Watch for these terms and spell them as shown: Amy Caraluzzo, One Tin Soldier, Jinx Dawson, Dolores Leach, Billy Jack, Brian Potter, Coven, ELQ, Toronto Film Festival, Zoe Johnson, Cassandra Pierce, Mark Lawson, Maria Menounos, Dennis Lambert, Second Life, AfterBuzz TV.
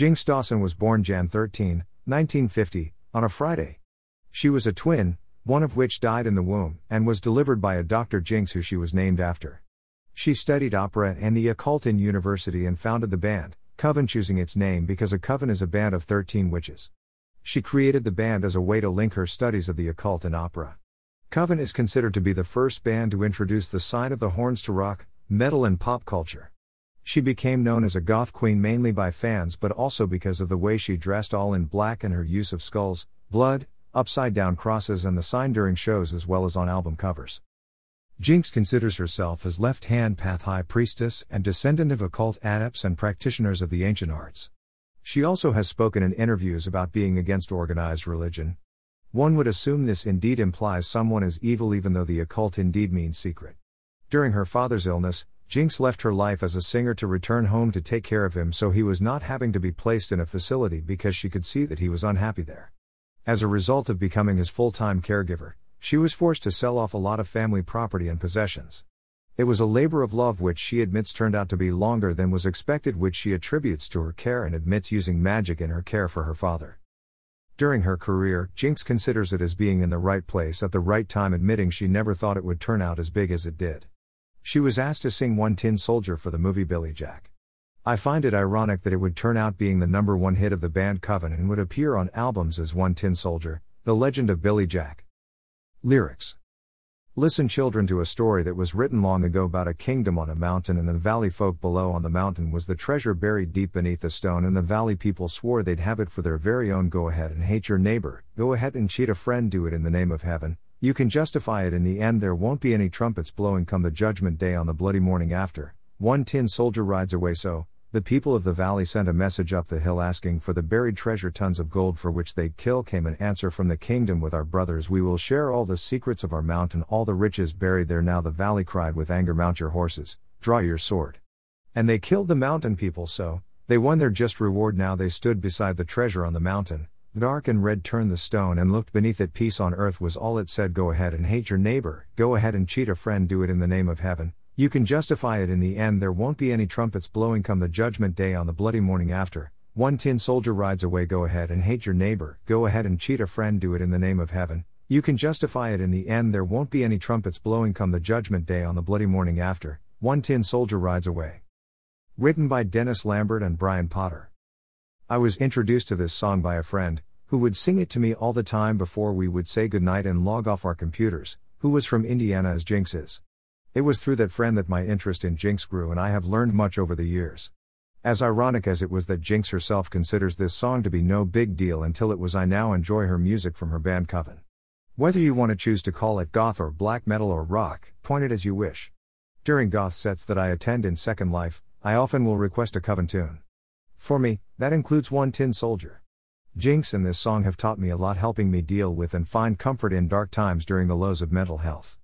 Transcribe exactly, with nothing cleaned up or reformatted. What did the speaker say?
Jinx Dawson was born January thirteenth, nineteen fifty, on a Friday. She was a twin, one of which died in the womb, and was delivered by a Doctor Jinx who she was named after. She studied opera and the occult in university and founded the band, Coven, choosing its name because a coven is a band of thirteen witches. She created the band as a way to link her studies of the occult and opera. Coven is considered to be the first band to introduce the sign of the horns to rock, metal and pop culture. She became known as a goth queen mainly by fans but also because of the way she dressed all in black and her use of skulls, blood, upside-down crosses and the sign during shows as well as on album covers. Jinx considers herself as left-hand path high priestess and descendant of occult adepts and practitioners of the ancient arts. She also has spoken in interviews about being against organized religion. One would assume this indeed implies someone is evil even though the occult indeed means secret. During her father's illness, Jinx left her life as a singer to return home to take care of him so he was not having to be placed in a facility because she could see that he was unhappy there. As a result of becoming his full-time caregiver, she was forced to sell off a lot of family property and possessions. It was a labor of love which she admits turned out to be longer than was expected, which she attributes to her care and admits using magic in her care for her father. During her career, Jinx considers it as being in the right place at the right time, admitting she never thought it would turn out as big as it did. She was asked to sing One Tin Soldier for the movie Billy Jack. I find it ironic that it would turn out being the number one hit of the band Coven and would appear on albums as One Tin Soldier, The Legend of Billy Jack. Lyrics. Listen, children, to a story that was written long ago about a kingdom on a mountain and the valley folk below. On the mountain was the treasure buried deep beneath a stone, and the valley people swore they'd have it for their very own. Go ahead and hate your neighbor, go ahead and cheat a friend, do it in the name of heaven. You can justify it in the end. There won't be any trumpets blowing come the judgment day. On the bloody morning after, One Tin Soldier rides away, so the people of the valley sent a message up the hill asking for the buried treasure. Tons of gold for which they'd kill. Came an answer from the kingdom: with our brothers we will share all the secrets of our mountain, all the riches buried there. Now the valley cried with anger, mount your horses, draw your sword. And they killed the mountain people, so they won their just reward. Now they stood beside the treasure on the mountain. Dark and red turned the stone and looked beneath it. Peace on earth was all it said. Go ahead and hate your neighbor, go ahead and cheat a friend, do it in the name of heaven. You can justify it in the end. There won't be any trumpets blowing come the judgment day. On the bloody morning after, One Tin Soldier rides away. Go ahead and hate your neighbor, go ahead and cheat a friend, do it in the name of heaven. You can justify it in the end. There won't be any trumpets blowing come the judgment day. On the bloody morning after, One Tin Soldier rides away. Written by Dennis Lambert and Brian Potter. I was introduced to this song by a friend, who would sing it to me all the time before we would say goodnight and log off our computers, who was from Indiana as Jinx is. It was through that friend that my interest in Jinx grew, and I have learned much over the years. As ironic as it was that Jinx herself considers this song to be no big deal until it was, I now enjoy her music from her band Coven. Whether you want to choose to call it goth or black metal or rock, point it as you wish. During goth sets that I attend in Second Life, I often will request a Coven tune. For me, that includes One Tin Soldier. Jinx and this song have taught me a lot, helping me deal with and find comfort in dark times during the lows of mental health.